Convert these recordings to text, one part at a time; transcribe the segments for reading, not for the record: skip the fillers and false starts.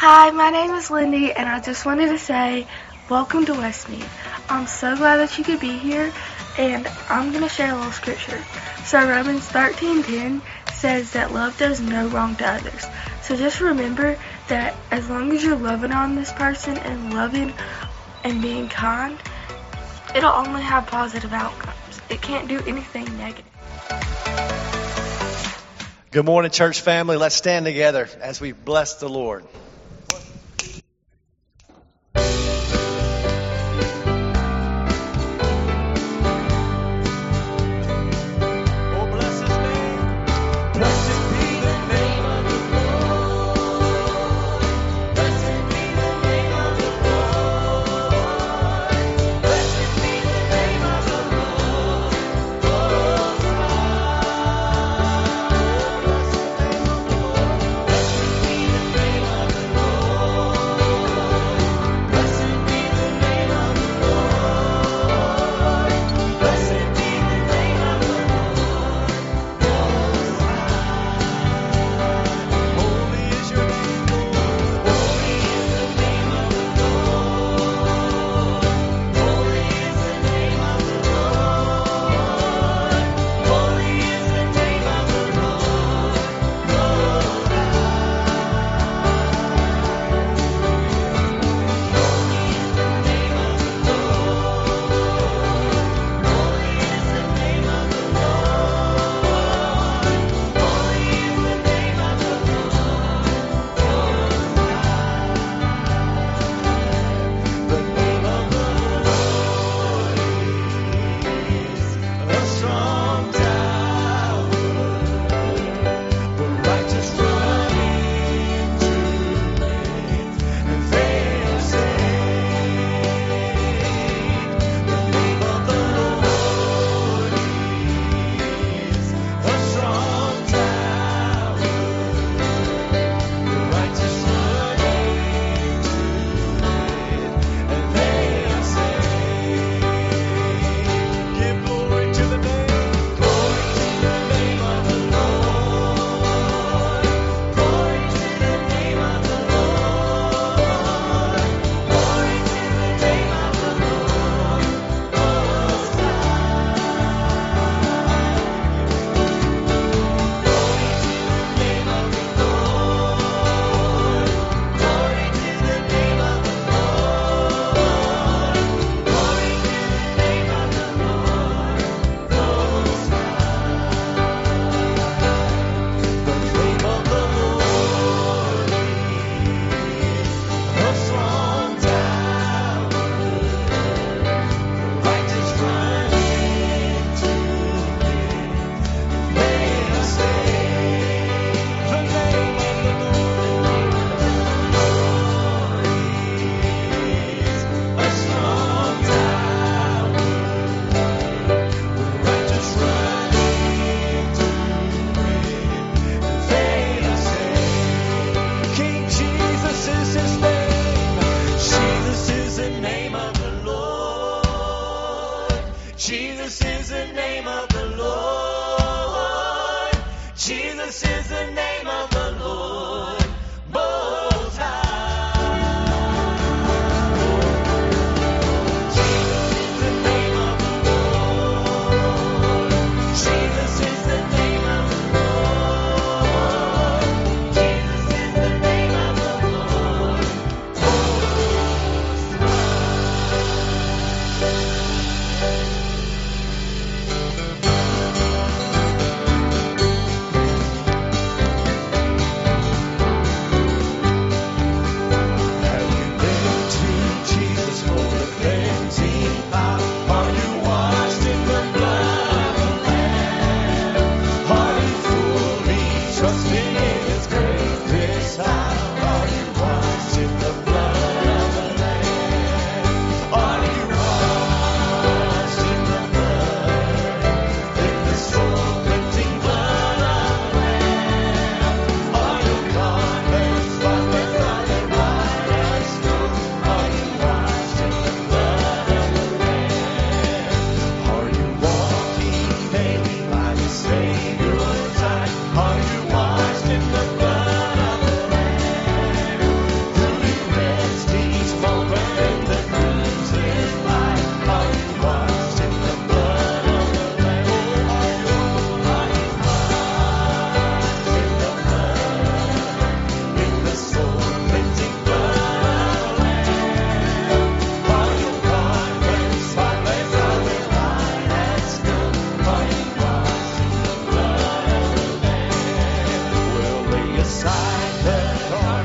Hi, my name is Lindy, and I just wanted to say welcome to Westmeade. I'm so glad that you could be here, and I'm going to share a little scripture. So Romans 13:10 says that love does no wrong to others. So just remember that as long as you're loving on this person and loving and being kind, it'll only have positive outcomes. It can't do anything negative. Good morning, church family. Let's stand together as we bless the Lord.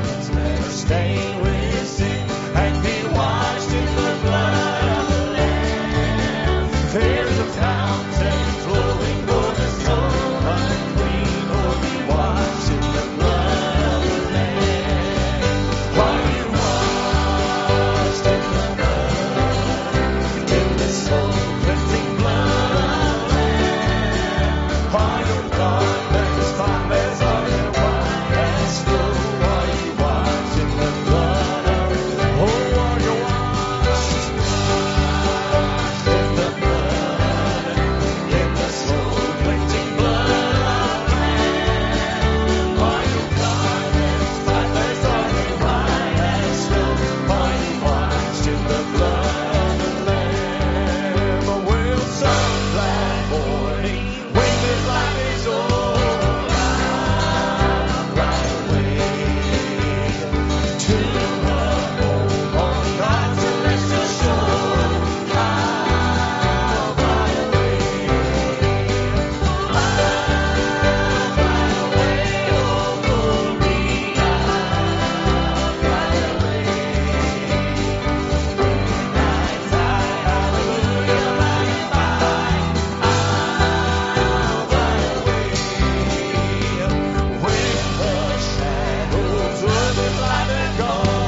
hearts never stain with sin, and be washed in the blood of the Lamb. There's a fountain flowing for the soul unclean, or be washed in the blood of the Lamb. Are you washed in the blood, in the soul cleansing blood of the Lamb? Are you God as far as are you white as snow? Go.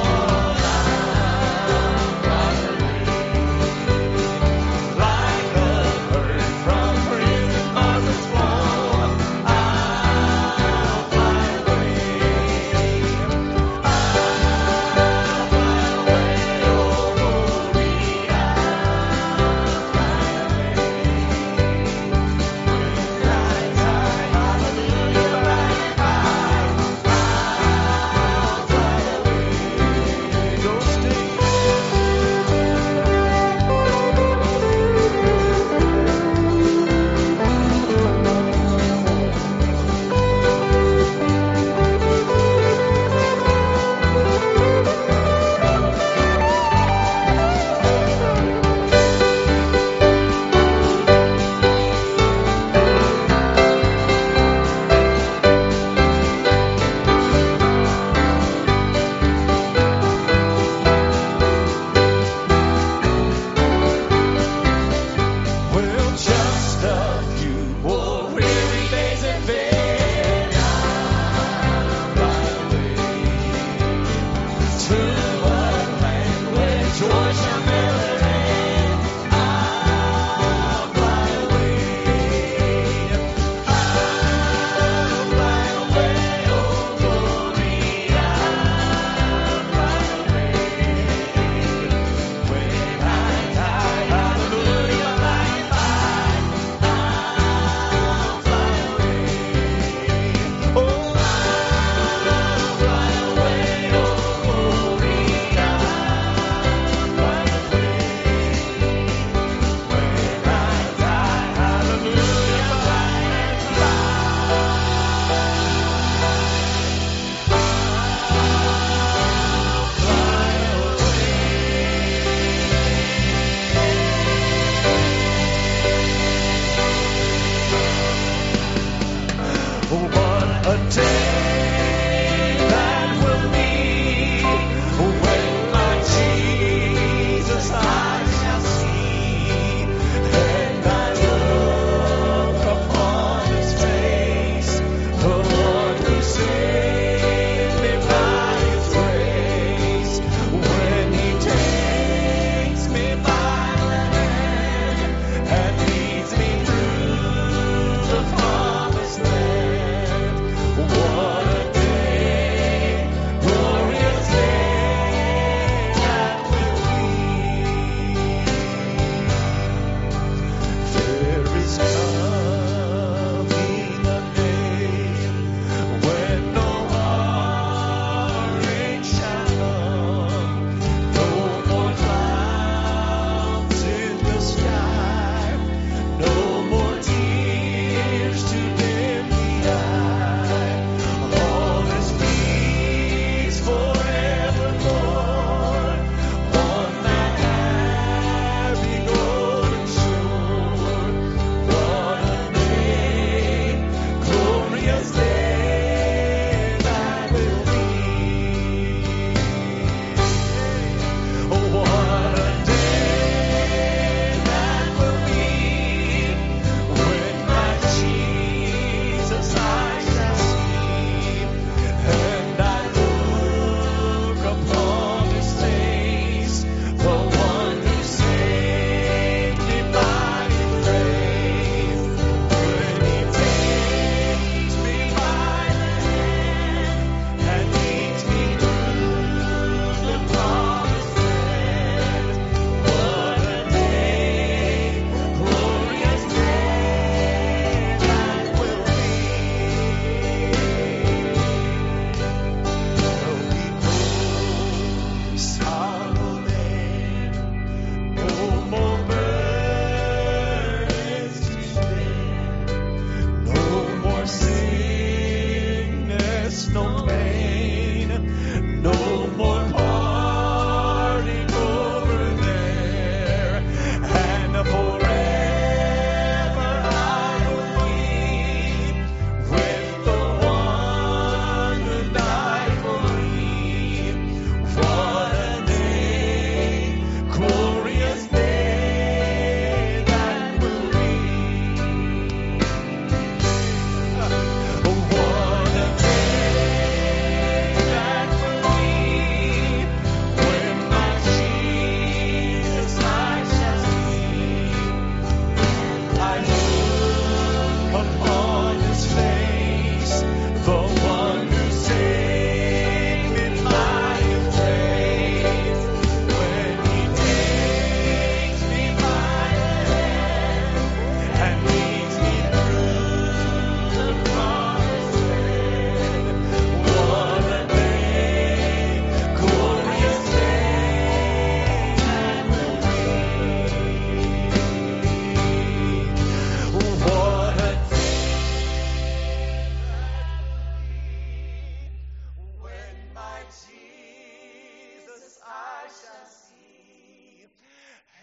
I shall see,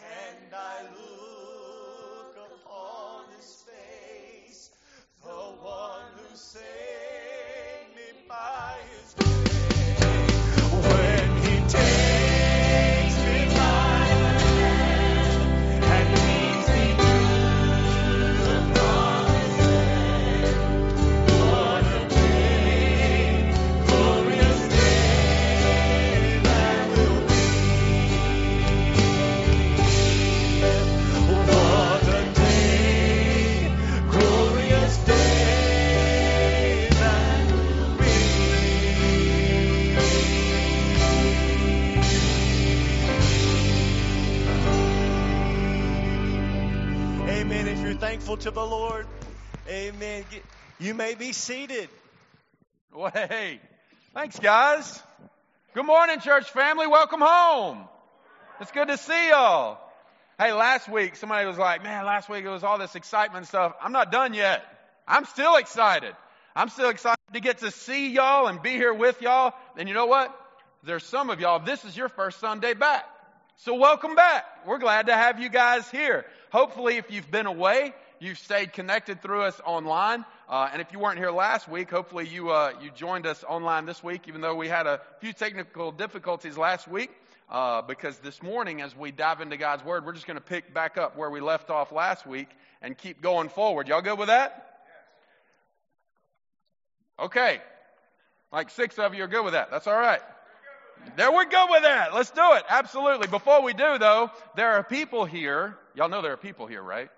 and I look upon his face, the one who saved me by his grace. When he takes me by the hand and leads me to the promised land, what a day, glorious day that will be. What a day, glorious day that will be. Amen. If you're thankful to the Lord, amen. You may be seated. Well, hey, thanks, guys. Good morning, church family. Welcome home. It's good to see y'all. Hey, last week, somebody was like, man, last week it was all this excitement and stuff. I'm not done yet. I'm still excited. I'm still excited to get to see y'all and be here with y'all. And you know what? There's some of y'all, this is your first Sunday back. So welcome back. We're glad to have you guys here. Hopefully, if you've been away, you've stayed connected through us online. And if you weren't here last week, hopefully you joined us online this week, even though we had a few technical difficulties last week. Because this morning, as we dive into God's Word, we're just going to pick back up where we left off last week and keep going forward. Y'all good with that? Okay. Like six of you are good with that. That's all right. There we go with that. Let's do it. Absolutely. Before we do, though, there are people here. Y'all know there are people here, right?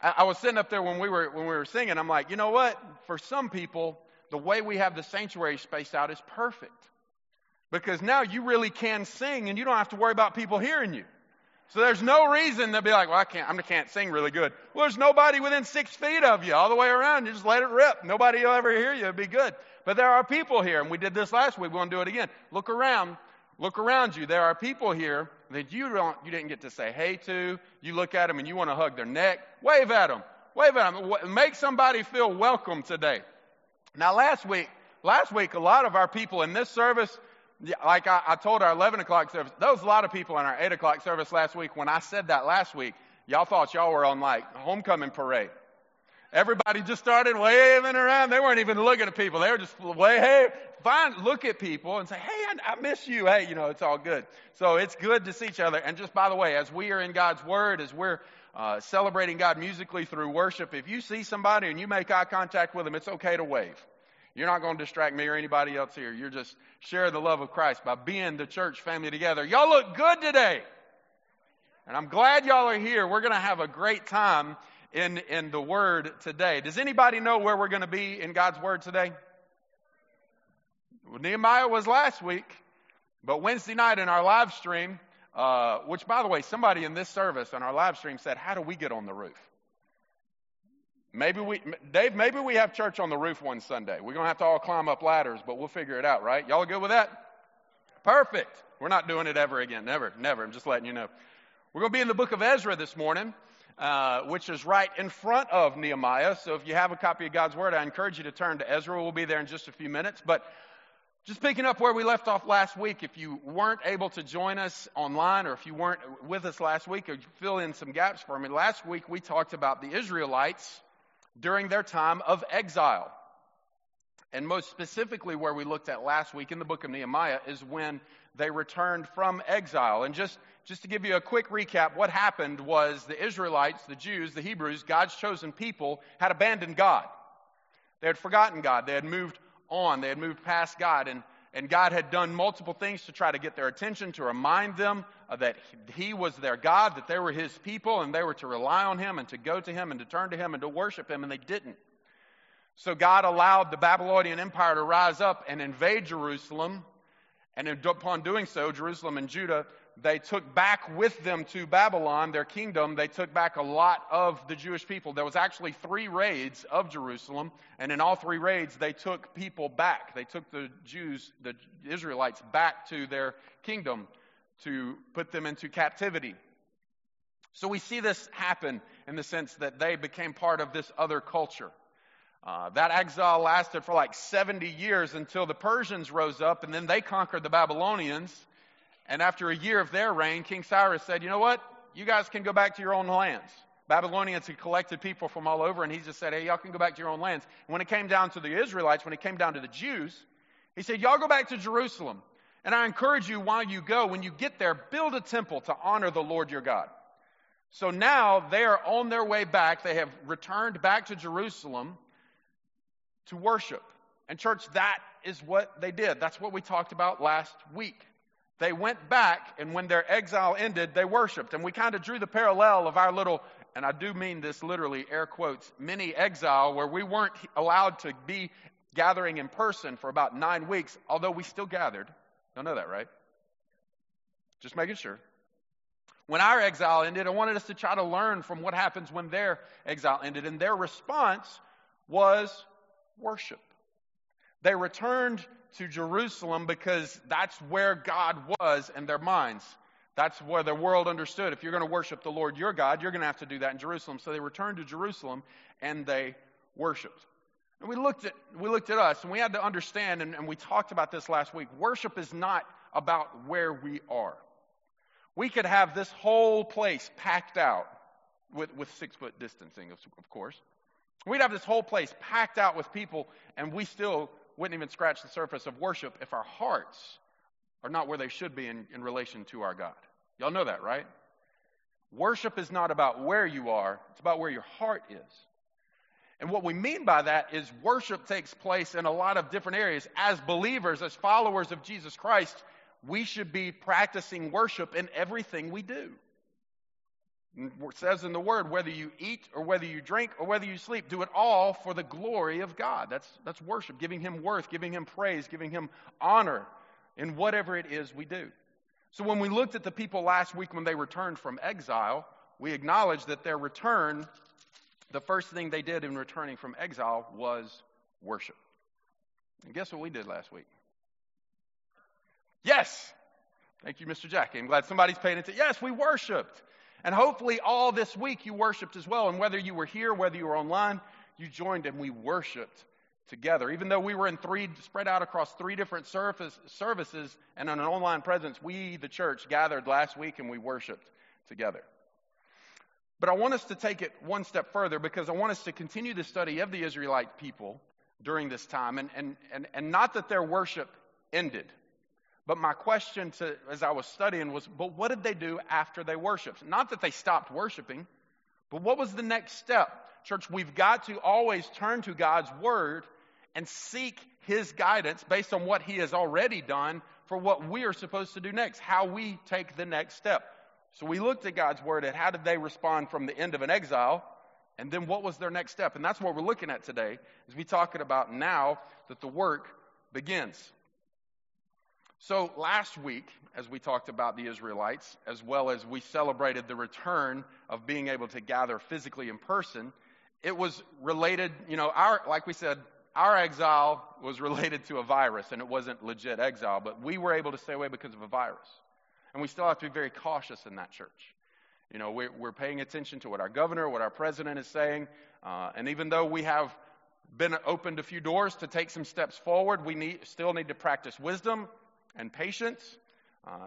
I was sitting up there when we were singing. I'm like, you know what? For some people, the way we have the sanctuary spaced out is perfect. Because now you really can sing and you don't have to worry about people hearing you. So there's no reason they'll be like, well, I can't sing really good. Well, there's nobody within 6 feet of you all the way around. You just let it rip. Nobody will ever hear you. It'd be good. But there are people here, and we did this last week. We're going to do it again. Look around. Look around you. There are people here that you didn't get to say hey to. You look at them and you want to hug their neck. Wave at them. Wave at them. Make somebody feel welcome today. Now, last week, a lot of our people in this service, like I told our 11 o'clock service, there was a lot of people in our 8 o'clock service last week. When I said that last week, y'all thought y'all were on like homecoming parade. Everybody just started waving around. They weren't even looking at people. They were just, hey, fine, look at people and say, hey, I miss you. Hey, you know, it's all good. So it's good to see each other. And just by the way, as we are in God's Word, as we're celebrating God musically through worship, if you see somebody and you make eye contact with them, it's okay to wave. You're not going to distract me or anybody else here. You're just sharing the love of Christ by being the church family together. Y'all look good today. And I'm glad y'all are here. We're going to have a great time in the Word today. Does anybody know where we're going to be in God's Word today? Well, Nehemiah was last week, but Wednesday night in our live stream, which, by the way, somebody in this service on our live stream said, how do we get on the roof? Maybe we have church on the roof one Sunday. We're going to have to all climb up ladders, but we'll figure it out, right? Y'all good with that? Perfect. We're not doing it ever again. Never. I'm just letting you know. We're going to be in the book of Ezra this morning, which is right in front of Nehemiah. So if you have a copy of God's Word, I encourage you to turn to Ezra. We'll be there in just a few minutes. But just picking up where we left off last week, if you weren't able to join us online or if you weren't with us last week, or fill in some gaps for me. Last week we talked about the Israelites during their time of exile. And most specifically where we looked at last week in the book of Nehemiah is when they returned from exile. And just to give you a quick recap, what happened was the Israelites, the Jews, the Hebrews, God's chosen people, had abandoned God. They had forgotten God. They had moved on. They had moved past God. And God had done multiple things to try to get their attention, to remind them that He was their God, that they were His people, and they were to rely on Him and to go to Him and to turn to Him and to worship Him, and they didn't. So God allowed the Babylonian Empire to rise up and invade Jerusalem, and upon doing so, Jerusalem and Judah, they took back with them to Babylon, their kingdom. They took back a lot of the Jewish people. There was actually 3 raids of Jerusalem, and in all 3 raids, they took people back. They took the Jews, the Israelites, back to their kingdom to put them into captivity. So we see this happen in the sense that they became part of this other culture. That exile lasted for like 70 years until the Persians rose up, and then they conquered the Babylonians. And after a year of their reign, King Cyrus said, you know what? You guys can go back to your own lands. Babylonians had collected people from all over, and he just said, hey, y'all can go back to your own lands. And when it came down to the Israelites, when it came down to the Jews, he said, y'all go back to Jerusalem. And I encourage you while you go, when you get there, build a temple to honor the Lord your God. So now they are on their way back. They have returned back to Jerusalem to worship. And church, that is what they did. That's what we talked about last week. They went back, and when their exile ended, they worshiped. And we kind of drew the parallel of our little, and I do mean this literally, air quotes, mini exile, where we weren't allowed to be gathering in person for about 9 weeks, although we still gathered. Y'all know that, right? Just making sure. When our exile ended, I wanted us to try to learn from what happens when their exile ended. And their response was worship. They returned to Jerusalem because that's where God was in their minds. That's where the world understood. If you're going to worship the Lord your God, you're going to have to do that in Jerusalem. So they returned to Jerusalem and they worshiped. And we looked at us, and we had to understand, and we talked about this last week, worship is not about where we are. We could have this whole place packed out with 6 foot distancing, of course. We'd have this whole place packed out with people, and we still wouldn't even scratch the surface of worship if our hearts are not where they should be in relation to our God. Y'all know that, right? Worship is not about where you are, it's about where your heart is. And what we mean by that is worship takes place in a lot of different areas. As believers, as followers of Jesus Christ, we should be practicing worship in everything we do. It says in the Word, whether you eat or whether you drink or whether you sleep, do it all for the glory of God. That's worship, giving Him worth, giving Him praise, giving Him honor in whatever it is we do. So when we looked at the people last week when they returned from exile, we acknowledged that their return, the first thing they did in returning from exile was worship. And guess what we did last week? Yes! Thank you, Mr. Jackie. I'm glad somebody's paying attention. Yes, we worshiped. And hopefully all this week you worshiped as well. And whether you were here, whether you were online, you joined and we worshiped together. Even though we were in spread out across three different services and an online presence, we, the church, gathered last week and we worshiped together. But I want us to take it one step further because I want us to continue the study of the Israelite people during this time. And not that their worship ended. But my question as I was studying was, but what did they do after they worshiped? Not that they stopped worshiping, but what was the next step? Church, we've got to always turn to God's Word and seek His guidance based on what He has already done for what we are supposed to do next, how we take the next step. So we looked at God's Word at how did they respond from the end of an exile, and then what was their next step? And that's what we're looking at today, as we're talking about now that the work begins. So last week, as we talked about the Israelites, as well as we celebrated the return of being able to gather physically in person, it was related, like we said, our exile was related to a virus, and it wasn't legit exile, but we were able to stay away because of a virus. And we still have to be very cautious in that church. We're paying attention to what our governor, what our president is saying, and even though we have been opened a few doors to take some steps forward, we still need to practice wisdom and patience,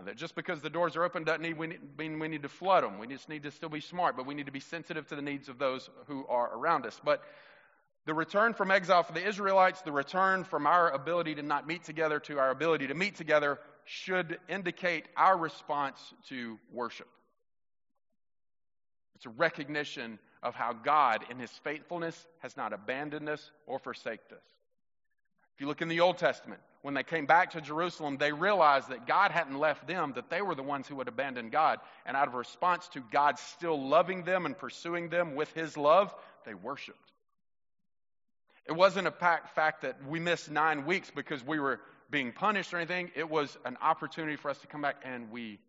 that just because the doors are open doesn't mean we need to flood them. We just need to still be smart, but we need to be sensitive to the needs of those who are around us. But the return from exile for the Israelites, the return from our ability to not meet together to our ability to meet together should indicate our response to worship. It's a recognition of how God in His faithfulness has not abandoned us or forsaken us. If you look in the Old Testament, when they came back to Jerusalem, they realized that God hadn't left them, that they were the ones who had abandoned God. And out of response to God still loving them and pursuing them with His love, they worshiped. It wasn't a fact that we missed 9 weeks because we were being punished or anything. It was an opportunity for us to come back and we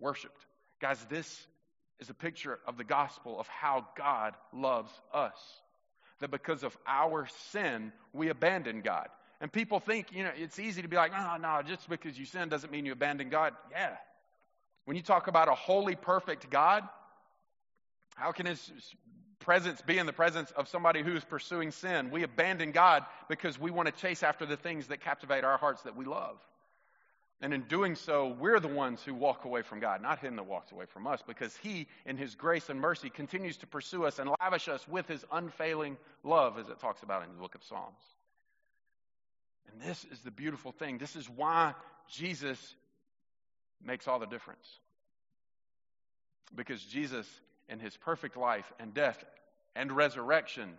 worshiped. Guys, this is a picture of the gospel of how God loves us. That because of our sin, we abandon God. And people think, it's easy to be like, no, just because you sin doesn't mean you abandon God. Yeah. When you talk about a holy, perfect God, how can His presence be in the presence of somebody who is pursuing sin? We abandon God because we want to chase after the things that captivate our hearts that we love. And in doing so, we're the ones who walk away from God, not him that walks away from us, because he, in his grace and mercy, continues to pursue us and lavish us with his unfailing love, as it talks about in the book of Psalms. And this is the beautiful thing. This is why Jesus makes all the difference. Because Jesus, in his perfect life and death and resurrection,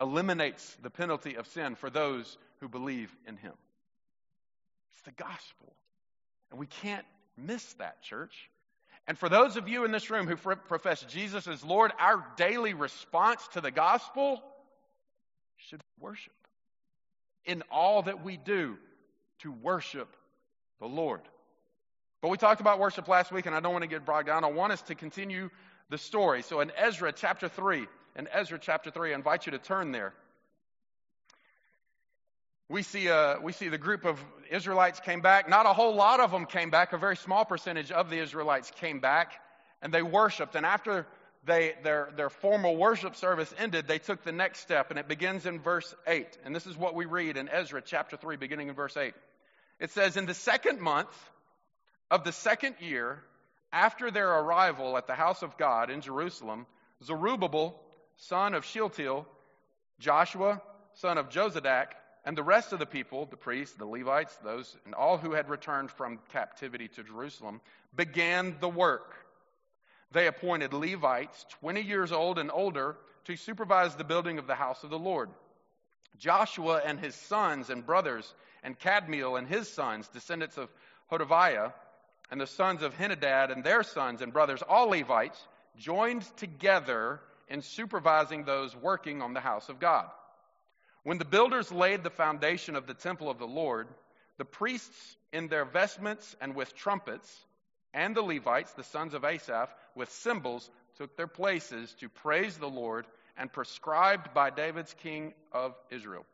eliminates the penalty of sin for those who believe in him. It's the gospel. And we can't miss that, church. And for those of you in this room who profess Jesus as Lord, our daily response to the gospel should be worship. In all that we do, to worship the Lord. But we talked about worship last week, and I don't want to get bogged down. I want us to continue the story. So in Ezra chapter 3, I invite you to turn there. We see the group of Israelites came back. Not a whole lot of them came back. A very small percentage of the Israelites came back, and they worshiped. And after their formal worship service ended, they took the next step, and it begins in verse 8. And this is what we read in Ezra chapter 3, beginning in verse 8. It says, "In the second month of the second year, after their arrival at the house of God in Jerusalem, Zerubbabel, son of Shealtiel, Joshua, son of Jozadak, and the rest of the people, the priests, the Levites, those, and all who had returned from captivity to Jerusalem, began the work. They appointed Levites, 20 years old and older, to supervise the building of the house of the Lord. Joshua and his sons and brothers, and Cadmiel and his sons, descendants of Hodaviah, and the sons of Henadad and their sons and brothers, all Levites, joined together in supervising those working on the house of God. When the builders laid the foundation of the temple of the Lord, the priests in their vestments and with trumpets, and the Levites, the sons of Asaph, with cymbals, took their places to praise the Lord and prescribed by David's king of Israel.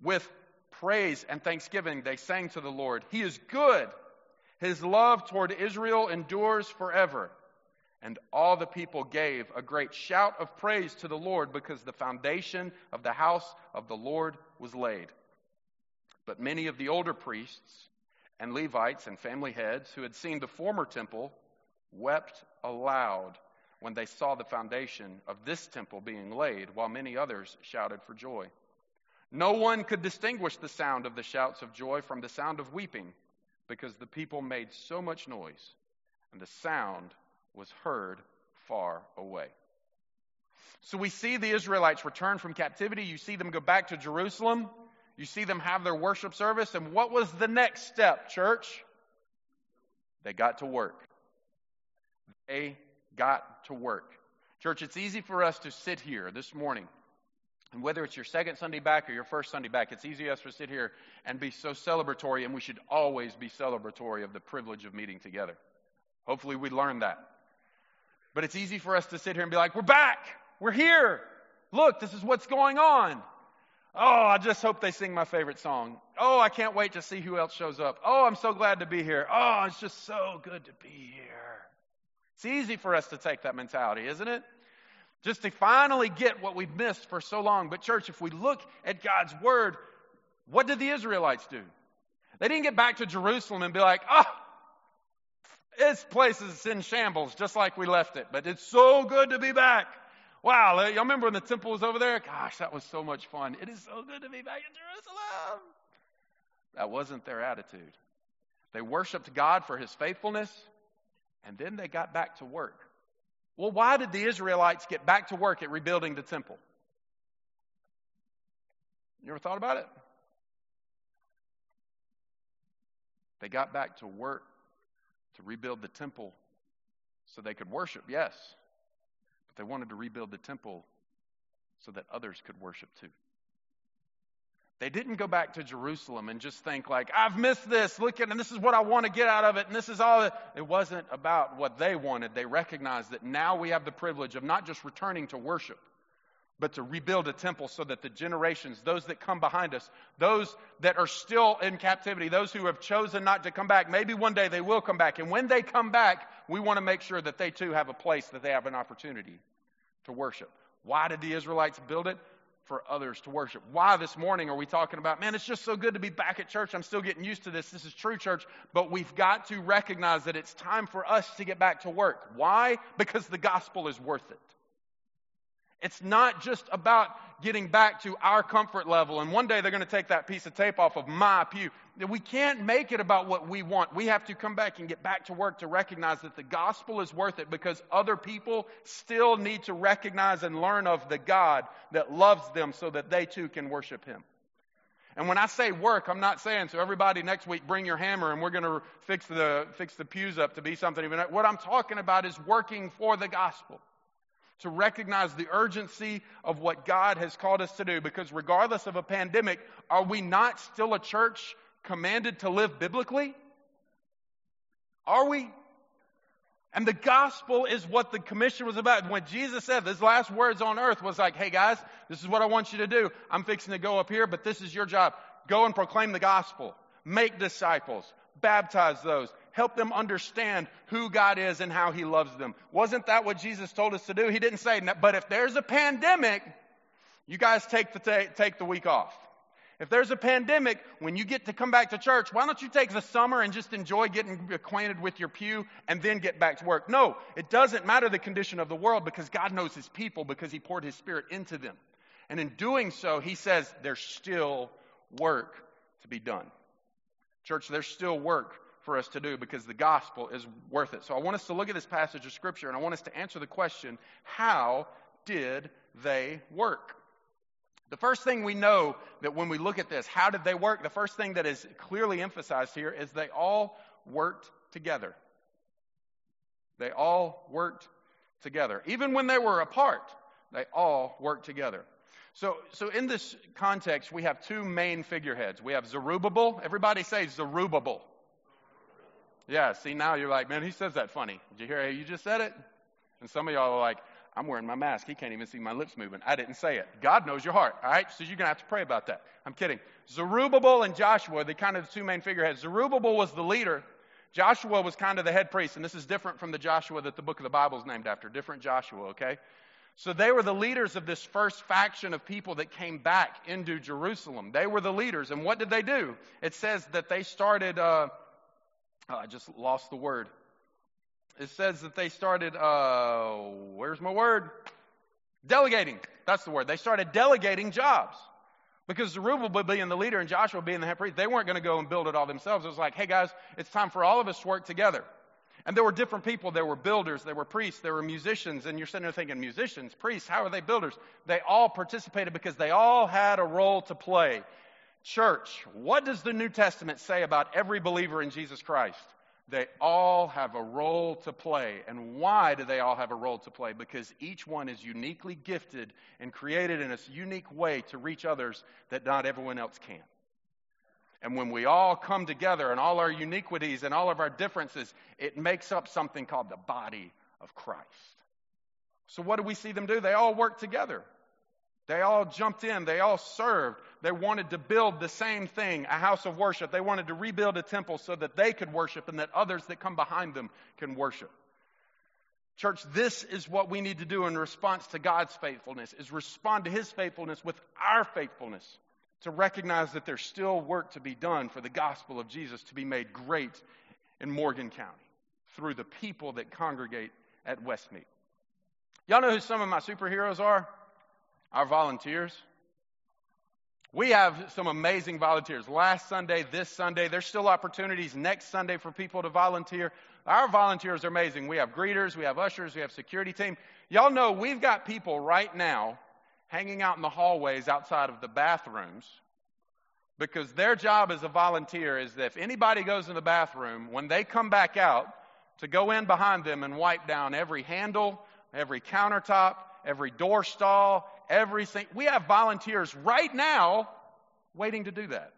With praise and thanksgiving, they sang to the Lord, 'He is good. His love toward Israel endures forever.' And all the people gave a great shout of praise to the Lord because the foundation of the house of the Lord was laid. But many of the older priests and Levites and family heads who had seen the former temple wept aloud when they saw the foundation of this temple being laid, while many others shouted for joy. No one could distinguish the sound of the shouts of joy from the sound of weeping because the people made so much noise and the sound was heard far away." So we see the Israelites return from captivity. You see them go back to Jerusalem. You see them have their worship service. And what was the next step, church? They got to work. They got to work. Church, it's easy for us to sit here this morning, and whether it's your second Sunday back or your first Sunday back, it's easy for us to sit here and be so celebratory, and we should always be celebratory of the privilege of meeting together. Hopefully we learned that. But it's easy for us to sit here and be like, we're back. We're here. Look, this is what's going on. Oh, I just hope they sing my favorite song. Oh, I can't wait to see who else shows up. Oh, I'm so glad to be here. Oh, it's just so good to be here. It's easy for us to take that mentality, isn't it? Just to finally get what we've missed for so long. But church, if we look at God's word, what did the Israelites do? They didn't get back to Jerusalem and be like, oh, this place is in shambles, just like we left it. But it's so good to be back. Wow, y'all remember when the temple was over there? Gosh, that was so much fun. It is so good to be back in Jerusalem. That wasn't their attitude. They worshiped God for his faithfulness, and then they got back to work. Well, why did the Israelites get back to work at rebuilding the temple? You ever thought about it? They got back to work to rebuild the temple so they could worship, yes. But they wanted to rebuild the temple so that others could worship too. They didn't go back to Jerusalem and just think like, I've missed this, look at it, and this is what I want to get out of it, and this is all. It wasn't about what they wanted. They recognized that now we have the privilege of not just returning to worship, but to rebuild a temple so that the generations, those that come behind us, those that are still in captivity, those who have chosen not to come back, maybe one day they will come back. And when they come back, we want to make sure that they too have a place, that they have an opportunity to worship. Why did the Israelites build it? for others to worship. Why this morning are we talking about, man, it's just so good to be back at church. I'm still getting used to this. This is true church, but we've got to recognize that it's time for us to get back to work. Why? Because the gospel is worth it. It's not just about getting back to our comfort level, and one day they're going to take that piece of tape off of my pew. We can't make it about what we want. We have to come back and get back to work to recognize that the gospel is worth it, because other people still need to recognize and learn of the God that loves them so that they too can worship him. And when I say work, I'm not saying, so everybody next week bring your hammer and we're going to fix the pews up to be something. What I'm talking about is working for the gospel, to recognize the urgency of what God has called us to do. Because regardless of a pandemic, are we not still a church commanded to live biblically? Are we? And the gospel is what the commission was about. When Jesus said his last words on earth was like, hey guys, this is what I want you to do. I'm fixing to go up here, but this is your job. Go and proclaim the gospel. Make disciples. Baptize those. Help them understand who God is and how he loves them. Wasn't that what Jesus told us to do? He didn't say, but if there's a pandemic, you guys take the week off. If there's a pandemic, when you get to come back to church, why don't you take the summer and just enjoy getting acquainted with your pew and then get back to work? No, it doesn't matter the condition of the world, because God knows his people, because he poured his spirit into them. And in doing so, he says there's still work to be done. Church, there's still work for us to do, because the gospel is worth it. So I want us to look at this passage of Scripture, and I want us to answer the question, how did they work? The first thing we know that when we look at this, how did they work? The first thing that is clearly emphasized here is they all worked together. They all worked together. Even when they were apart, they all worked together. So in this context, we have two main figureheads. We have Zerubbabel. Everybody say Zerubbabel. Yeah, see, now you're like, man, he says that funny. Did you hear how you just said it? And some of y'all are like, I'm wearing my mask. He can't even see my lips moving. I didn't say it. God knows your heart, all right? So you're going to have to pray about that. I'm kidding. Zerubbabel and Joshua, they're kind of the two main figureheads. Zerubbabel was the leader. Joshua was kind of the head priest, and this is different from the Joshua that the book of the Bible is named after. Different Joshua, okay? So they were the leaders of this first faction of people that came back into Jerusalem. They were the leaders, and what did they do? It says that they started... I just lost the word. It says that they started, delegating. That's the word. They started delegating jobs. Because Zerubbabel being the leader and Joshua being the head priest, they weren't going to go and build it all themselves. It was like, hey guys, it's time for all of us to work together. And there were different people. There were builders, there were priests, there were musicians. And you're sitting there thinking, musicians, priests, how are they builders? They all participated because they all had a role to play. Church, what does the New Testament say about every believer in Jesus Christ? They all have a role to play. And why do they all have a role to play? Because each one is uniquely gifted and created in a unique way to reach others that not everyone else can. And when we all come together and all our uniquities and all of our differences, it makes up something called the body of Christ. So what do we see them do? They all work together. They all jumped in. They all served. They wanted to build the same thing, a house of worship. They wanted to rebuild a temple so that they could worship and that others that come behind them can worship. Church, this is what we need to do in response to God's faithfulness, is respond to his faithfulness with our faithfulness, to recognize that there's still work to be done for the gospel of Jesus to be made great in Morgan County through the people that congregate at Westmeade. Y'all know who some of my superheroes are? Our volunteers. We have some amazing volunteers. Last Sunday, this Sunday, there's still opportunities next Sunday for people to volunteer. Our volunteers are amazing. We have greeters, we have ushers, we have security team. Y'all know we've got people right now hanging out in the hallways outside of the bathrooms, because their job as a volunteer is that if anybody goes in the bathroom, when they come back out, to go in behind them and wipe down every handle, every countertop, every door stall, everything. We have volunteers right now waiting to do that.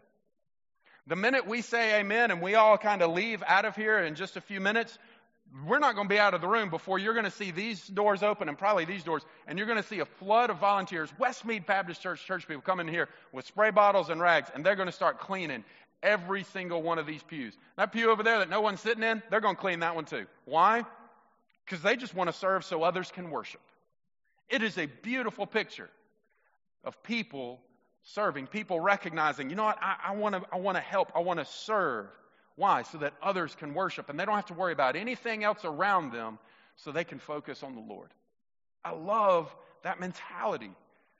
The minute we say amen and we all kind of leave out of here in just a few minutes, we're not going to be out of the room before you're going to see these doors open and probably these doors, and you're going to see a flood of volunteers, Westmeade Baptist Church people come in here with spray bottles and rags, and they're going to start cleaning every single one of these pews. That pew over there that no one's sitting in, they're going to clean that one too. Why? Because they just want to serve so others can worship. It is a beautiful picture of people serving, people recognizing, you know what, I want to help, I want to serve. Why? So that others can worship, and they don't have to worry about anything else around them, so they can focus on the Lord. I love that mentality,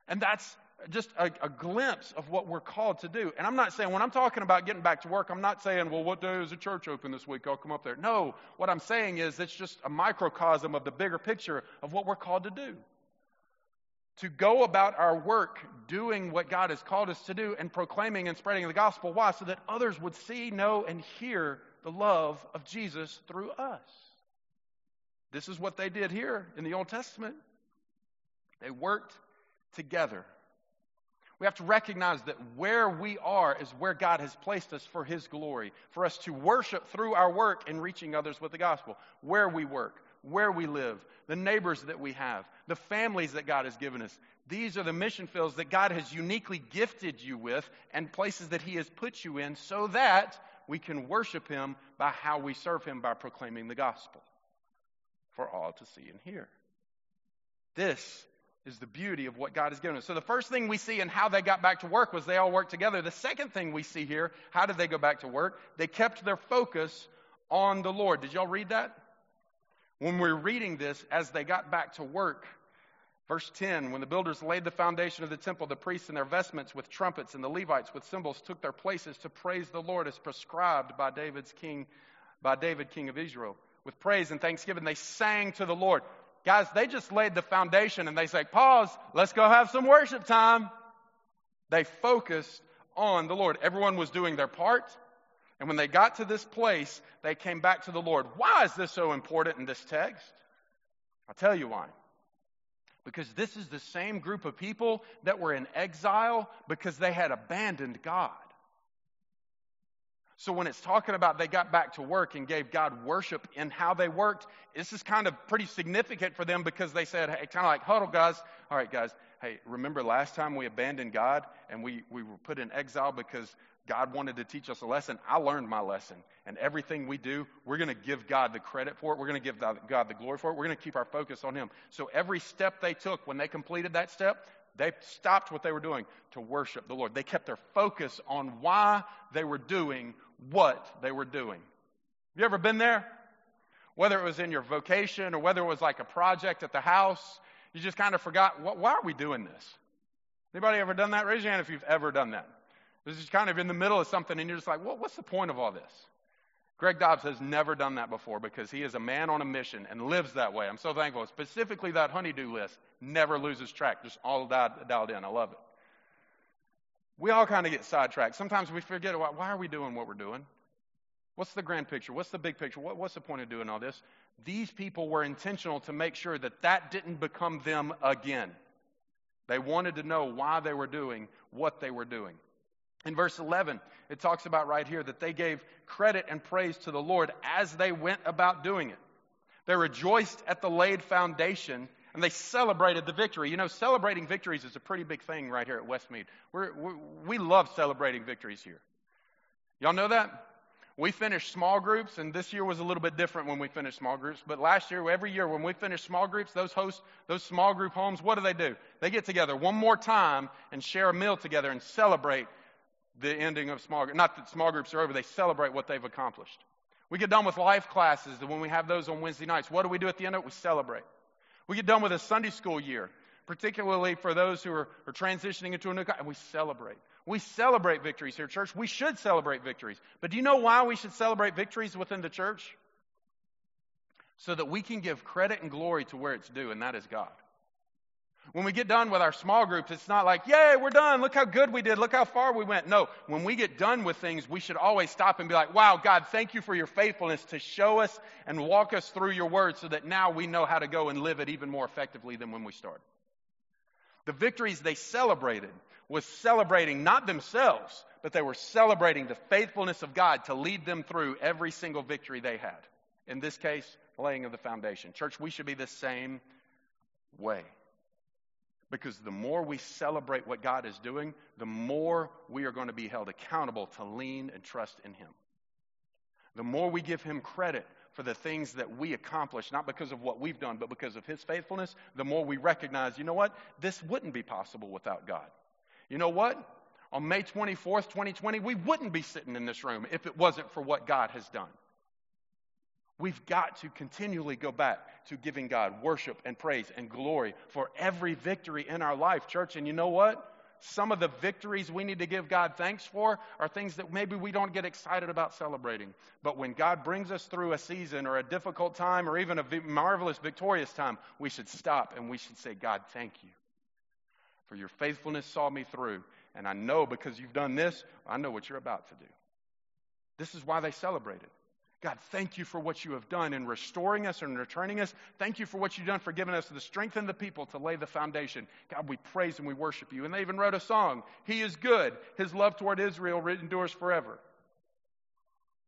and that's just a glimpse of what we're called to do. And I'm not saying, when I'm talking about getting back to work, I'm not saying, well, what day is the church open this week? I'll come up there. No, what I'm saying is it's just a microcosm of the bigger picture of what we're called to do. To go about our work doing what God has called us to do and proclaiming and spreading the gospel. Why? So that others would see, know, and hear the love of Jesus through us. This is what they did here in the Old Testament. They worked together. We have to recognize that where we are is where God has placed us for His glory, for us to worship through our work in reaching others with the gospel. Where we work, where we live, the neighbors that we have, the families that God has given us. These are the mission fields that God has uniquely gifted you with and places that He has put you in, so that we can worship Him by how we serve Him by proclaiming the gospel for all to see and hear. This is the beauty of what God has given us. So the first thing we see in how they got back to work was they all worked together. The second thing we see here, how did they go back to work? They kept their focus on the Lord. Did y'all read that? When we're reading this, as they got back to work, verse 10, when the builders laid the foundation of the temple, the priests in their vestments with trumpets and the Levites with cymbals took their places to praise the Lord as prescribed by David, king of Israel. With praise and thanksgiving, they sang to the Lord. Guys, they just laid the foundation and they say, pause, let's go have some worship time. They focused on the Lord. Everyone was doing their part. And when they got to this place, they came back to the Lord. Why is this so important in this text? I'll tell you why. Because this is the same group of people that were in exile because they had abandoned God. So when it's talking about they got back to work and gave God worship in how they worked, this is kind of pretty significant for them because they said, hey, kind of like, huddle, guys. All right, guys, hey, remember last time we abandoned God and we were put in exile because God wanted to teach us a lesson? I learned my lesson. And everything we do, we're going to give God the credit for it. We're going to give God the glory for it. We're going to keep our focus on Him. So every step they took, when they completed that step, they stopped what they were doing to worship the Lord. They kept their focus on why they were doing what they were doing. Have you ever been there? Whether it was in your vocation or whether it was like a project at the house, you just kind of forgot, why are we doing this? Anybody ever done that? Raise your hand if you've ever done that. This is kind of in the middle of something and you're just like, what's the point of all this? Greg Dobbs has never done that before because he is a man on a mission and lives that way. I'm so thankful. Specifically that honeydew list, never loses track, just all dialed in. I love it. We all kind of get sidetracked. Sometimes we forget, why are we doing what we're doing? What's the grand picture? What's the big picture? What's the point of doing all this? These people were intentional to make sure that didn't become them again. They wanted to know why they were doing what they were doing. In verse 11, it talks about right here that they gave credit and praise to the Lord as they went about doing it. They rejoiced at the laid foundation, and they celebrated the victory. You know, celebrating victories is a pretty big thing right here at Westmeade. We love celebrating victories here. Y'all know that? We finished small groups, and this year was a little bit different when we finished small groups. But last year, every year when we finished small groups, those small group homes, what do? They get together one more time and share a meal together and celebrate the ending of small groups. Not that small groups are over, they celebrate what they've accomplished. We get done with life classes, and when we have those on Wednesday nights, what do we do at the end of it? We celebrate. We get done with a Sunday school year, particularly for those who are transitioning into a new class, and we celebrate. We celebrate victories here, church. We should celebrate victories. But do you know why we should celebrate victories within the church? So that we can give credit and glory to where it's due, and that is God. When we get done with our small groups, it's not like, yay, we're done. Look how good we did. Look how far we went. No, when we get done with things, we should always stop and be like, wow, God, thank you for your faithfulness to show us and walk us through your word so that now we know how to go and live it even more effectively than when we started. The victories they celebrated was celebrating not themselves, but they were celebrating the faithfulness of God to lead them through every single victory they had. In this case, laying of the foundation. Church, we should be the same way. Because the more we celebrate what God is doing, the more we are going to be held accountable to lean and trust in Him. The more we give him credit for the things that we accomplish, not because of what we've done, but because of his faithfulness, the more we recognize, you know what? This wouldn't be possible without God. You know what? On May 24th, 2020, we wouldn't be sitting in this room if it wasn't for what God has done. We've got to continually go back to giving God worship and praise and glory for every victory in our life, church. And you know what? Some of the victories we need to give God thanks for are things that maybe we don't get excited about celebrating. But when God brings us through a season or a difficult time or even a marvelous, victorious time, we should stop and we should say, God, thank you for your faithfulness saw me through. And I know because you've done this, I know what you're about to do. This is why they celebrated. God, thank you for what you have done in restoring us and returning us. Thank you for what you've done for giving us the strength and the people to lay the foundation. God, we praise and we worship you. And they even wrote a song, He is good. His love toward Israel endures forever.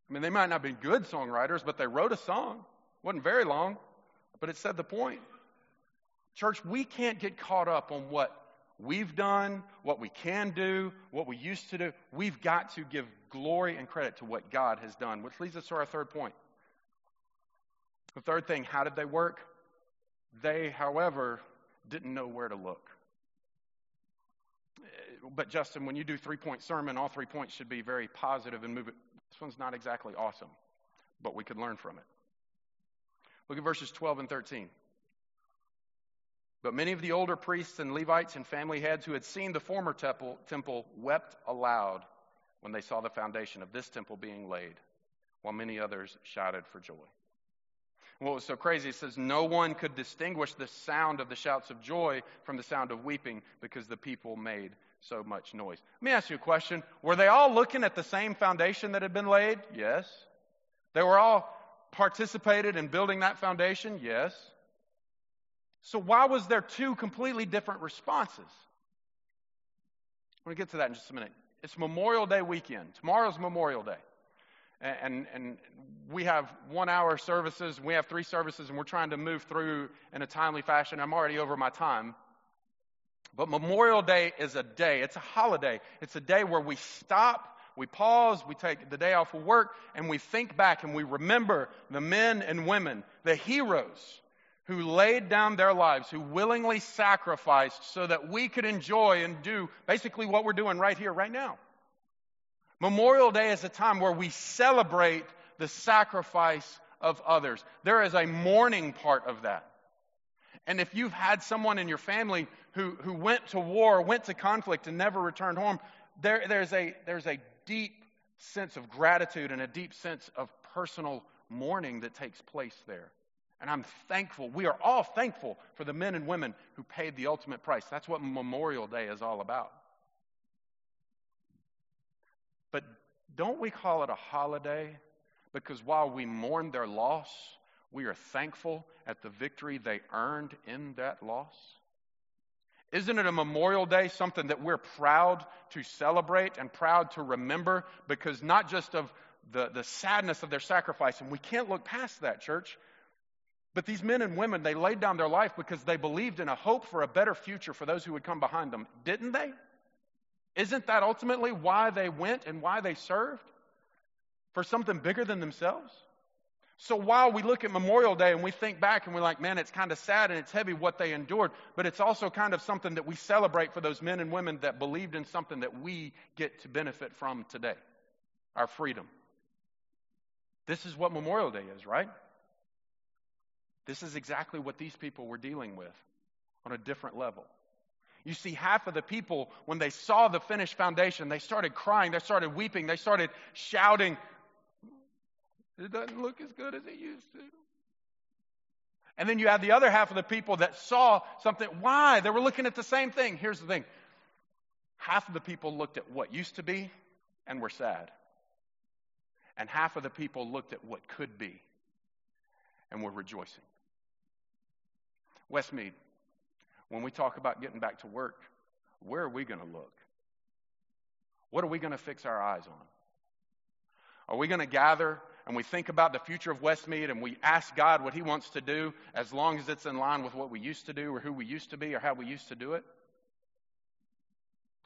I mean, they might not be good songwriters, but they wrote a song. It wasn't very long, but it said the point. Church, we can't get caught up on what we've done, what we can do, what we used to do. We've got to give glory and credit to what God has done, which leads us to our third point. The third thing, how did they work? They, however, didn't know where to look. But Justin, when you do three-point sermon, all 3 points should be very positive and move it. This one's not exactly awesome, but we could learn from it. Look at verses 12 and 13. But many of the older priests and Levites and family heads who had seen the former temple wept aloud when they saw the foundation of this temple being laid, while many others shouted for joy. And what was so crazy, it says, no one could distinguish the sound of the shouts of joy from the sound of weeping because the people made so much noise. Let me ask you a question. Were they all looking at the same foundation that had been laid? Yes. They were all participated in building that foundation? Yes. So why was there two completely different responses? I'm going to get to that in just a minute. It's Memorial Day weekend. Tomorrow's Memorial Day. And we have 1 hour services. We have 3 services, and we're trying to move through in a timely fashion. I'm already over my time. But Memorial Day is a day. It's a holiday. It's a day where we stop. We pause, we take the day off of work, and we think back, and we remember the men and women, the heroes who laid down their lives, who willingly sacrificed so that we could enjoy and do basically what we're doing right here, right now. Memorial Day is a time where we celebrate the sacrifice of others. There is a mourning part of that. And if you've had someone in your family who went to war, went to conflict and never returned home, there's a deep sense of gratitude and a deep sense of personal mourning that takes place there. And I'm thankful. We are all thankful for the men and women who paid the ultimate price. That's what Memorial Day is all about. But don't we call it a holiday? Because while we mourn their loss, we are thankful at the victory they earned in that loss. Isn't it a Memorial Day, something that we're proud to celebrate and proud to remember? Because not just of the sadness of their sacrifice, and we can't look past that, church. But these men and women, they laid down their life because they believed in a hope for a better future for those who would come behind them. Didn't they? Isn't that ultimately why they went and why they served? For something bigger than themselves? So while we look at Memorial Day and we think back and we're like, man, it's kind of sad and it's heavy what they endured, but it's also kind of something that we celebrate for those men and women that believed in something that we get to benefit from today, our freedom. This is what Memorial Day is, right? This is exactly what these people were dealing with on a different level. You see, half of the people, when they saw the finished foundation, they started crying, they started weeping, they started shouting, it doesn't look as good as it used to. And then you had the other half of the people that saw something. Why? They were looking at the same thing. Here's the thing. Half of the people looked at what used to be and were sad. And half of the people looked at what could be and were rejoicing. Westmeade, when we talk about getting back to work, where are we going to look? What are we going to fix our eyes on? Are we going to gather and we think about the future of Westmeade and we ask God what he wants to do as long as it's in line with what we used to do or who we used to be or how we used to do it?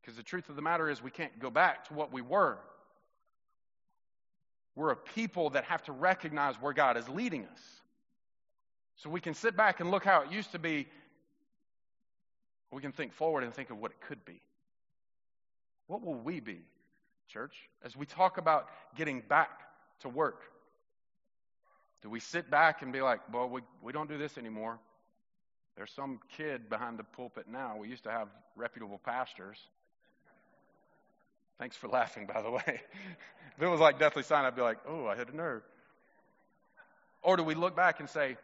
Because the truth of the matter is we can't go back to what we were. We're a people that have to recognize where God is leading us. So we can sit back and look how it used to be. We can think forward and think of what it could be. What will we be, church, as we talk about getting back to work? Do we sit back and be like, well, we don't do this anymore. There's some kid behind the pulpit now. We used to have reputable pastors. Thanks for laughing, by the way. If it was like Deathly Sign, I'd be like, oh, I hit a nerve. Or do we look back and say,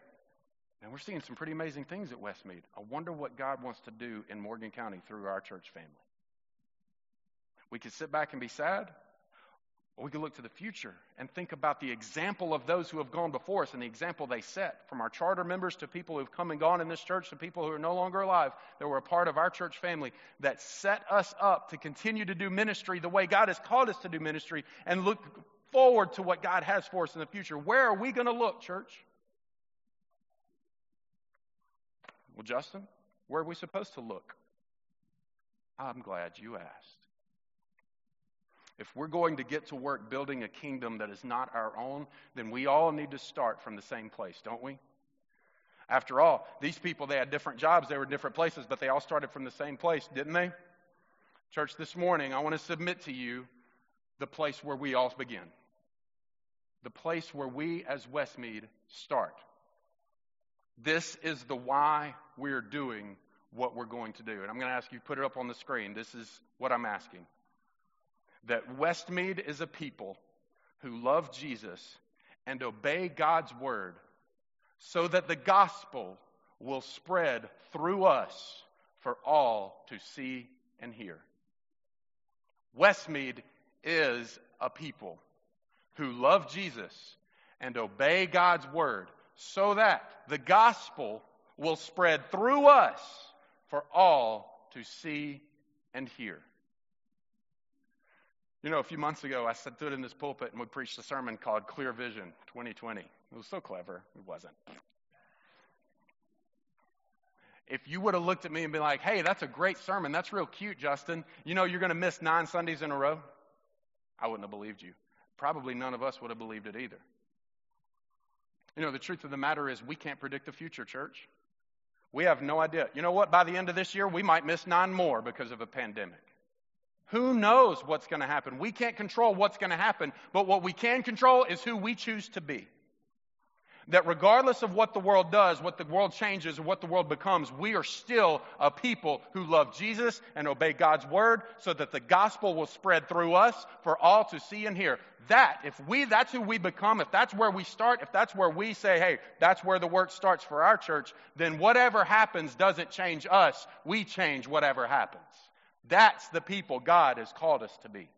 man, we're seeing some pretty amazing things at Westmeade. I wonder what God wants to do in Morgan County through our church family. We could sit back and be sad, or we could look to the future and think about the example of those who have gone before us and the example they set, from our charter members to people who've come and gone in this church to people who are no longer alive that were a part of our church family that set us up to continue to do ministry the way God has called us to do ministry and look forward to what God has for us in the future. Where are we going to look, church? Well, Justin, where are we supposed to look? I'm glad you asked. If we're going to get to work building a kingdom that is not our own, then we all need to start from the same place, don't we? After all, these people, they had different jobs, they were in different places, but they all started from the same place, didn't they? Church, this morning, I want to submit to you the place where we all begin. The place where we as Westmeade start. This is the why we're doing what we're going to do. And I'm going to ask you to put it up on the screen. This is what I'm asking. That Westmeade is a people who love Jesus and obey God's word so that the gospel will spread through us for all to see and hear. Westmeade is a people who love Jesus and obey God's word so that the gospel will spread through us for all to see and hear. You know, a few months ago, I stood in this pulpit and we preached a sermon called Clear Vision 2020. It was so clever. It wasn't. If you would have looked at me and been like, hey, that's a great sermon. That's real cute, Justin. You know, you're going to miss 9 Sundays in a row. I wouldn't have believed you. Probably none of us would have believed it either. You know, the truth of the matter is we can't predict the future, church. We have no idea. You know what? By the end of this year, we might miss 9 more because of a pandemic. Who knows what's going to happen? We can't control what's going to happen, but what we can control is who we choose to be. That regardless of what the world does, what the world changes, or what the world becomes, we are still a people who love Jesus and obey God's word so that the gospel will spread through us for all to see and hear. That's who we become, if that's where we start, if that's where we say, hey, that's where the work starts for our church, then whatever happens doesn't change us. We change whatever happens. That's the people God has called us to be.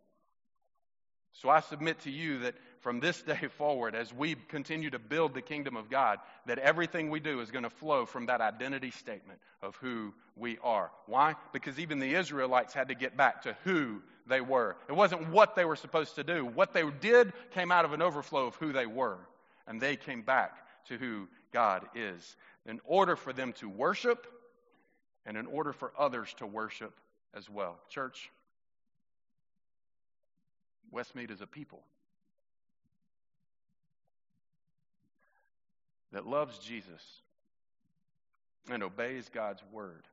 So I submit to you that from this day forward, as we continue to build the kingdom of God, that everything we do is going to flow from that identity statement of who we are. Why? Because even the Israelites had to get back to who they were. It wasn't what they were supposed to do. What they did came out of an overflow of who they were, and they came back to who God is. In order for them to worship, and in order for others to worship as well. Church, Westmeade is a people that loves Jesus and obeys God's word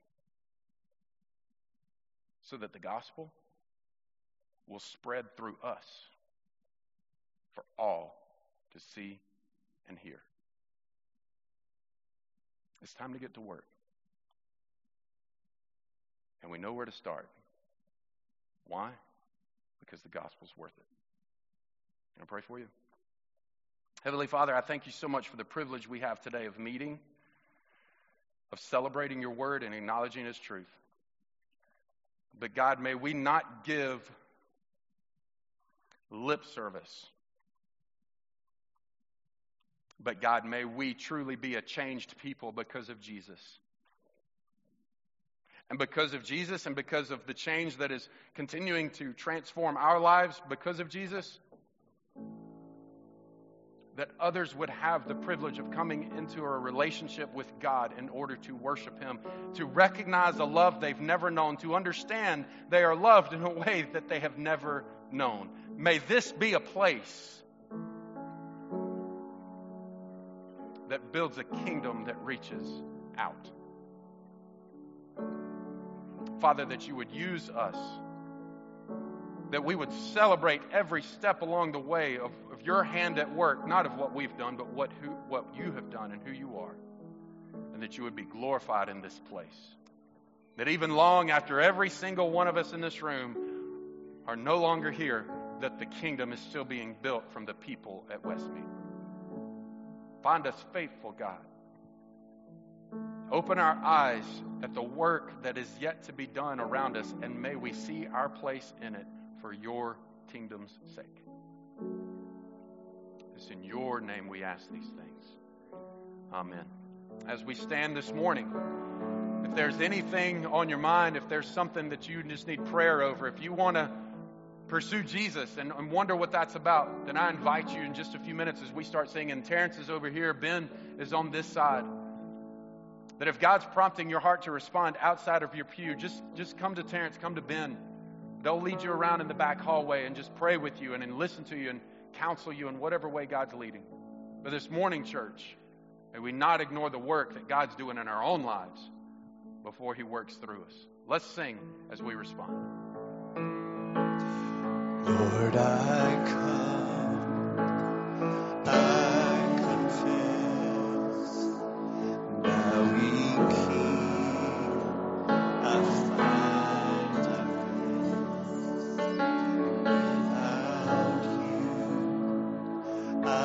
so that the gospel will spread through us for all to see and hear. It's time to get to work. And we know where to start. Why? Because the gospel's worth it. Can I pray for you? Heavenly Father, I thank you so much for the privilege we have today of meeting, of celebrating your word and acknowledging its truth. But God, may we not give lip service. But God, may we truly be a changed people because of Jesus. And because of Jesus and because of the change that is continuing to transform our lives because of Jesus, that others would have the privilege of coming into a relationship with God in order to worship Him, to recognize a love they've never known, to understand they are loved in a way that they have never known. May this be a place that builds a kingdom that reaches out. Father, that you would use us, that we would celebrate every step along the way of your hand at work, not of what we've done, but what you have done and who you are, and that you would be glorified in this place. That even long after every single one of us in this room are no longer here, that the kingdom is still being built from the people at Westmeade. Find us faithful, God. Open our eyes at the work that is yet to be done around us, and may we see our place in it for your kingdom's sake. It's in your name we ask these things. Amen. As we stand this morning, if there's anything on your mind, if there's something that you just need prayer over, if you want to pursue Jesus and wonder what that's about, then I invite you in just a few minutes as we start singing. Terrence is over here. Ben is on this side. That if God's prompting your heart to respond outside of your pew, just come to Terrence, come to Ben. They'll lead you around in the back hallway and just pray with you and listen to you and counsel you in whatever way God's leading. But this morning, church, may we not ignore the work that God's doing in our own lives before he works through us. Let's sing as we respond. Lord, I come, I confess, my weak King, I find I rest. Without you, I fall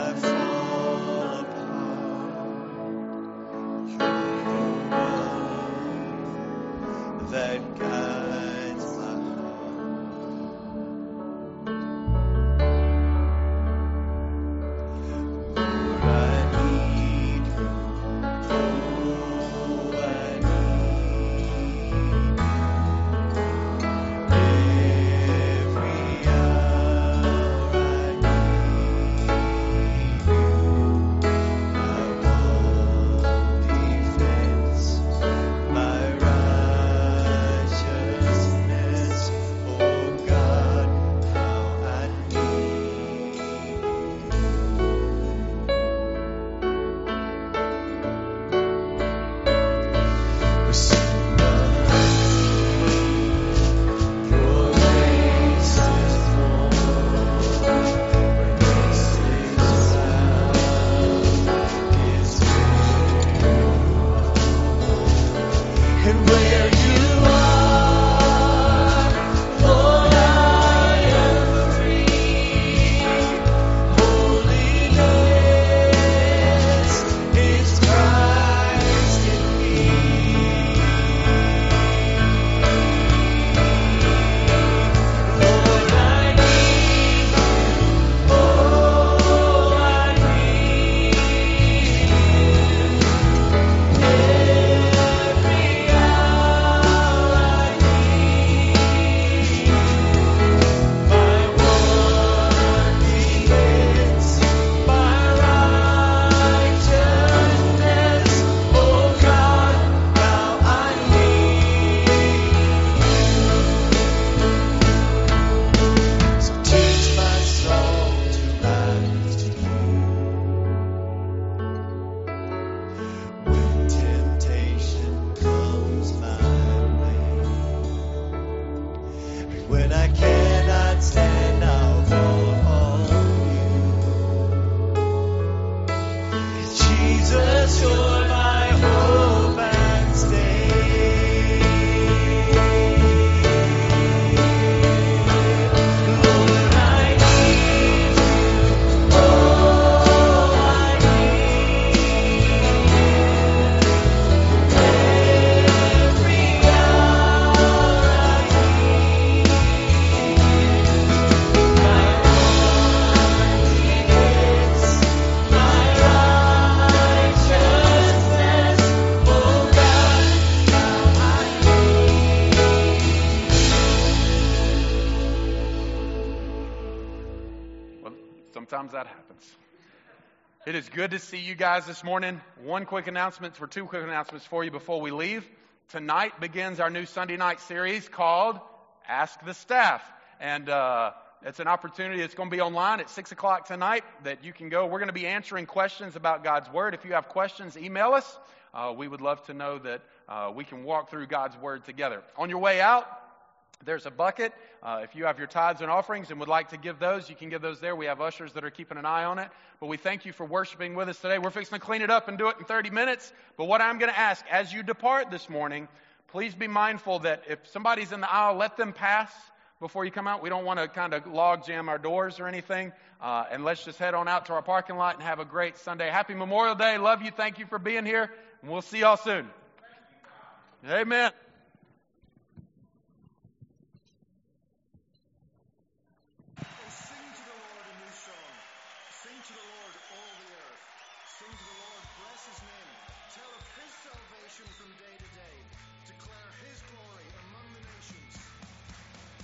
apart. You're the one that guides my heart. Lord, I need you. Oh, I need you. Every hour I need you. My one defense, my righteousness, oh God, how I need you. Receive my praise, your grace is more, your grace is found, it's and where you are, Lord, I am free. Holiness is Christ in me. Lord, I need you. Oh, I need you. Every hour I need my one defense, my righteousness, oh God, how I need you. So teach my soul to rise to you. When temptation comes my way, when I cannot stand, I'll call on you. Jesus, you're my hope and stay. Lord, I need you. Oh, I need you. Every hour I need my one defense, my righteousness, oh God, how I need you. Well, sometimes that happens. It is good to see you guys this morning. Two quick announcements for you before we leave. Tonight begins our new Sunday night series called Ask the Staff. And It's an opportunity. It's going to be online at 6 o'clock tonight that you can go. We're going to be answering questions about God's Word. If you have questions, email us. We would love to know that we can walk through God's Word together. On your way out, there's a bucket. If you have your tithes and offerings and would like to give those, you can give those there. We have ushers that are keeping an eye on it. But we thank you for worshiping with us today. We're fixing to clean it up and do it in 30 minutes. But what I'm going to ask, as you depart this morning, please be mindful that if somebody's in the aisle, let them pass before you come out. We don't want to kind of log jam our doors or anything. And let's just head on out to our parking lot and have a great Sunday. Happy Memorial Day. Love you. Thank you for being here. And we'll see y'all soon. Amen. Sing to the Lord, all the earth. Sing to the Lord, bless his name.